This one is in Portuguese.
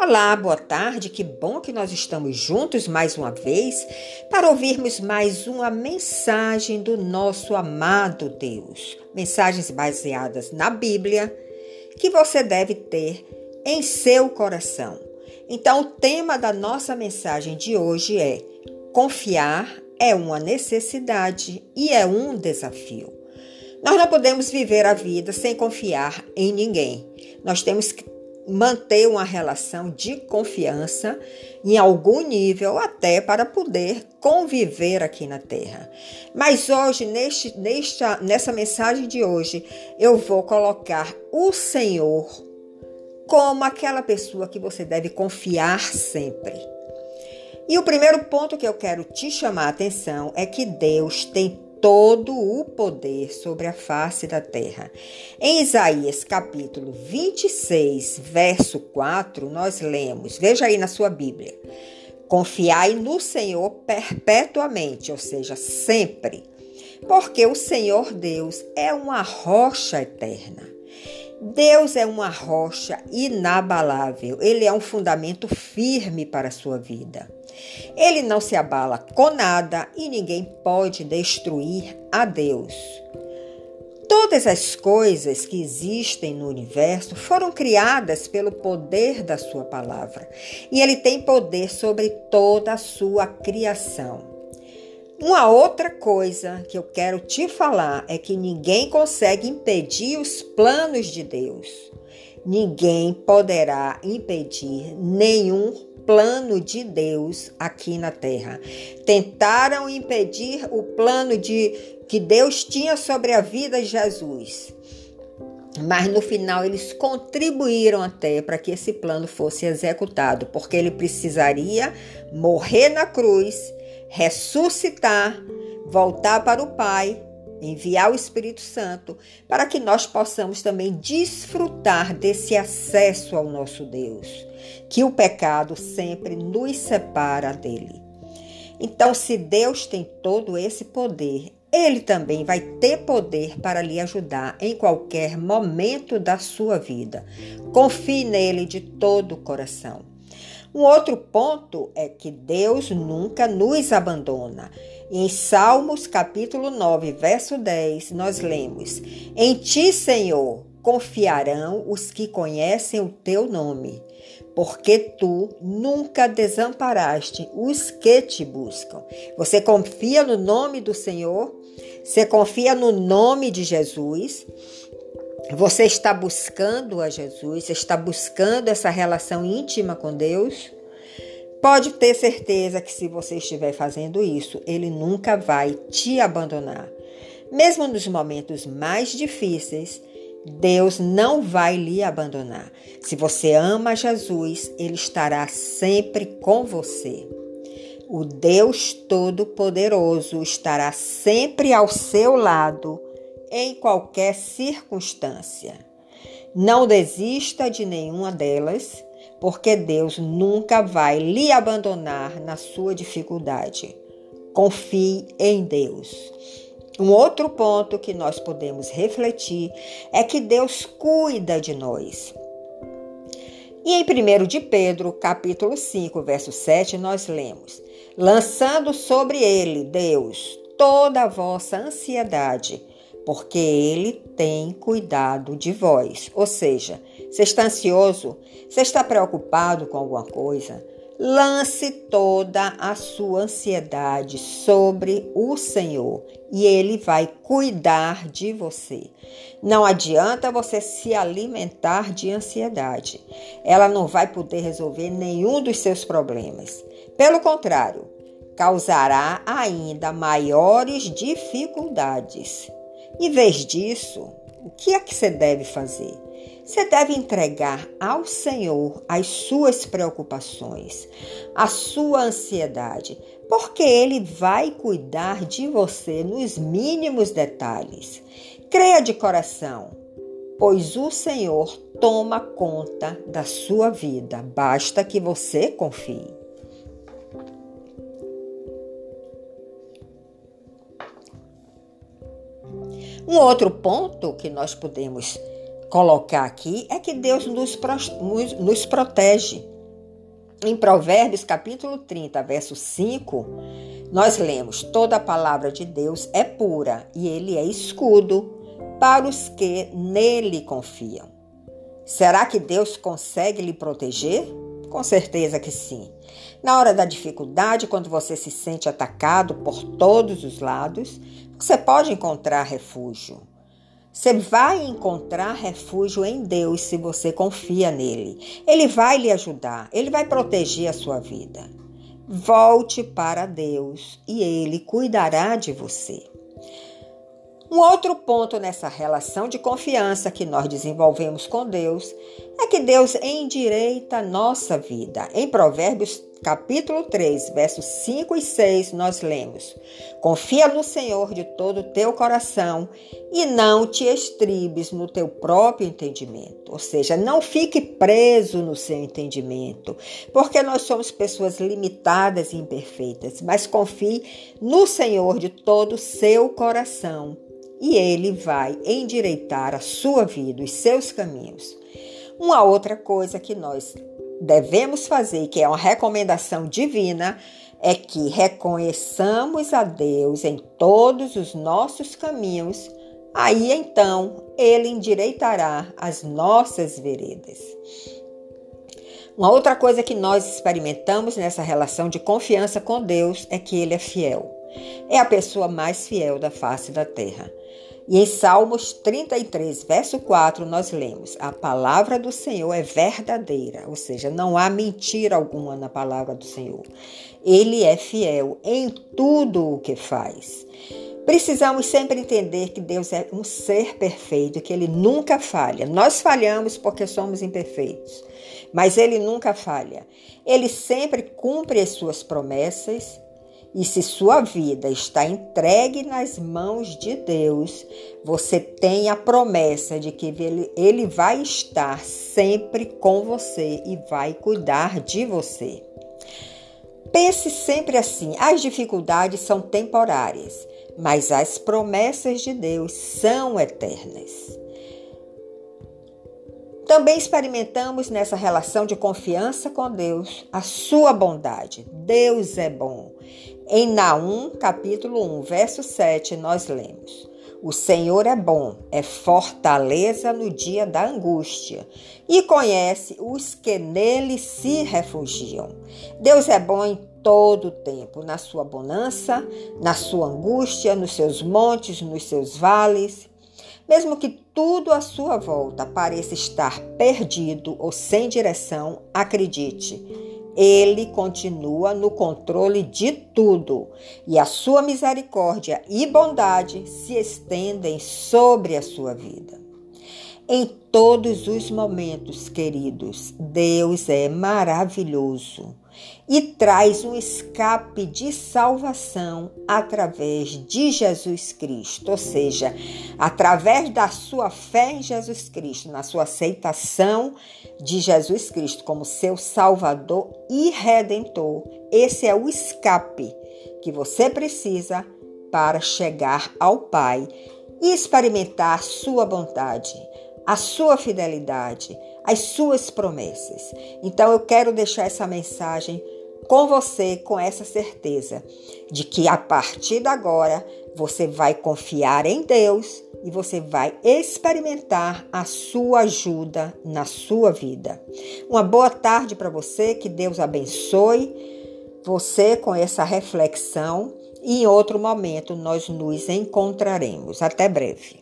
Olá, boa tarde, que bom que nós estamos juntos mais uma vez para ouvirmos mais uma mensagem do nosso amado Deus. Mensagens baseadas na Bíblia que você deve ter em seu coração. Então, o tema da nossa mensagem de hoje é: confiar é uma necessidade e é um desafio. Nós não podemos viver a vida sem confiar em ninguém. Nós temos que manter uma relação de confiança em algum nível até para poder conviver aqui na Terra. Mas hoje, nessa mensagem de hoje, eu vou colocar o Senhor como aquela pessoa que você deve confiar sempre. E o primeiro ponto que eu quero te chamar a atenção é que Deus tem todo o poder sobre a face da terra. Em Isaías capítulo 26, verso 4, nós lemos, veja aí na sua Bíblia: confiai no Senhor perpetuamente, ou seja, sempre, porque o Senhor Deus é uma rocha eterna. Deus é uma rocha inabalável, ele é um fundamento firme para a sua vida. Ele não se abala com nada e ninguém pode destruir a Deus. Todas as coisas que existem no universo foram criadas pelo poder da sua palavra, e ele tem poder sobre toda a sua criação. Uma outra coisa que eu quero te falar é que ninguém consegue impedir os planos de Deus. Ninguém poderá impedir nenhum plano de Deus aqui na terra. Tentaram impedir o plano que Deus tinha sobre a vida de Jesus, mas no final eles contribuíram até para que esse plano fosse executado, porque ele precisaria morrer na cruz, ressuscitar, voltar para o Pai, enviar o Espírito Santo, para que nós possamos também desfrutar desse acesso ao nosso Deus, que o pecado sempre nos separa dele. Então, se Deus tem todo esse poder, ele também vai ter poder para lhe ajudar em qualquer momento da sua vida. Confie nele de todo o coração. Um outro ponto é que Deus nunca nos abandona. Em Salmos capítulo 9, verso 10, nós lemos: em ti, Senhor, confiarão os que conhecem o teu nome, porque tu nunca desamparaste os que te buscam. Você confia no nome do Senhor? Você confia no nome de Jesus? Você está buscando a Jesus? Você está buscando essa relação íntima com Deus? Pode ter certeza que se você estiver fazendo isso, ele nunca vai te abandonar. Mesmo nos momentos mais difíceis, Deus não vai lhe abandonar. Se você ama Jesus, ele estará sempre com você. O Deus Todo-Poderoso estará sempre ao seu lado, em qualquer circunstância. Não desista de nenhuma delas, porque Deus nunca vai lhe abandonar na sua dificuldade. Confie em Deus. Um outro ponto que nós podemos refletir é que Deus cuida de nós. E em 1 de Pedro, capítulo 5, verso 7, nós lemos: lançando sobre ele, Deus, toda a vossa ansiedade, porque ele tem cuidado de vós. Ou seja, você está ansioso? Você está preocupado com alguma coisa? Lance toda a sua ansiedade sobre o Senhor e ele vai cuidar de você. Não adianta você se alimentar de ansiedade. Ela não vai poder resolver nenhum dos seus problemas. Pelo contrário, causará ainda maiores dificuldades. Em vez disso, o que é que você deve fazer? Você deve entregar ao Senhor as suas preocupações, a sua ansiedade, porque ele vai cuidar de você nos mínimos detalhes. Creia de coração, pois o Senhor toma conta da sua vida, basta que você confie. Um outro ponto que nós podemos colocar aqui é que Deus nos protege. Em Provérbios capítulo 30, verso 5, nós lemos: toda a palavra de Deus é pura e ele é escudo para os que nele confiam. Será que Deus consegue lhe proteger? Com certeza que sim. Na hora da dificuldade, quando você se sente atacado por todos os lados, você pode encontrar refúgio. Você vai encontrar refúgio em Deus se você confia nele. Ele vai lhe ajudar, ele vai proteger a sua vida. Volte para Deus e ele cuidará de você. Um outro ponto nessa relação de confiança que nós desenvolvemos com Deus é que Deus endireita a nossa vida. Em Provérbios capítulo 3, versos 5 e 6, nós lemos: confia no Senhor de todo o teu coração e não te estribes no teu próprio entendimento. Ou seja, não fique preso no seu entendimento, porque nós somos pessoas limitadas e imperfeitas, mas confie no Senhor de todo o seu coração. E ele vai endireitar a sua vida, os seus caminhos. Uma outra coisa que nós devemos fazer, que é uma recomendação divina, é que reconheçamos a Deus em todos os nossos caminhos. Aí então ele endireitará as nossas veredas. Uma outra coisa que nós experimentamos nessa relação de confiança com Deus é que ele é fiel. É a pessoa mais fiel da face da terra. E em Salmos 33, verso 4, nós lemos: a palavra do Senhor é verdadeira, ou seja, não há mentira alguma na palavra do Senhor. Ele é fiel em tudo o que faz. Precisamos sempre entender que Deus é um ser perfeito, que ele nunca falha. Nós falhamos porque somos imperfeitos, mas ele nunca falha. Ele sempre cumpre as suas promessas. E se sua vida está entregue nas mãos de Deus, você tem a promessa de que ele vai estar sempre com você e vai cuidar de você. Pense sempre assim: as dificuldades são temporárias, mas as promessas de Deus são eternas. Também experimentamos nessa relação de confiança com Deus a sua bondade. Deus é bom. Em Naum, capítulo 1, verso 7, nós lemos: o Senhor é bom, é fortaleza no dia da angústia, e conhece os que nele se refugiam. Deus é bom em todo o tempo, na sua bonança, na sua angústia, nos seus montes, nos seus vales. Mesmo que tudo à sua volta pareça estar perdido ou sem direção, acredite, ele continua no controle de tudo e a sua misericórdia e bondade se estendem sobre a sua vida. Em todos os momentos, queridos, Deus é maravilhoso e traz um escape de salvação através de Jesus Cristo, ou seja, através da sua fé em Jesus Cristo, na sua aceitação de Jesus Cristo como seu Salvador e Redentor. Esse é o escape que você precisa para chegar ao Pai e experimentar sua bondade, a sua fidelidade, as suas promessas. Então eu quero deixar essa mensagem com você, com essa certeza de que a partir de agora você vai confiar em Deus e você vai experimentar a sua ajuda na sua vida. Uma boa tarde para você, que Deus abençoe você com essa reflexão e em outro momento nós nos encontraremos. Até breve.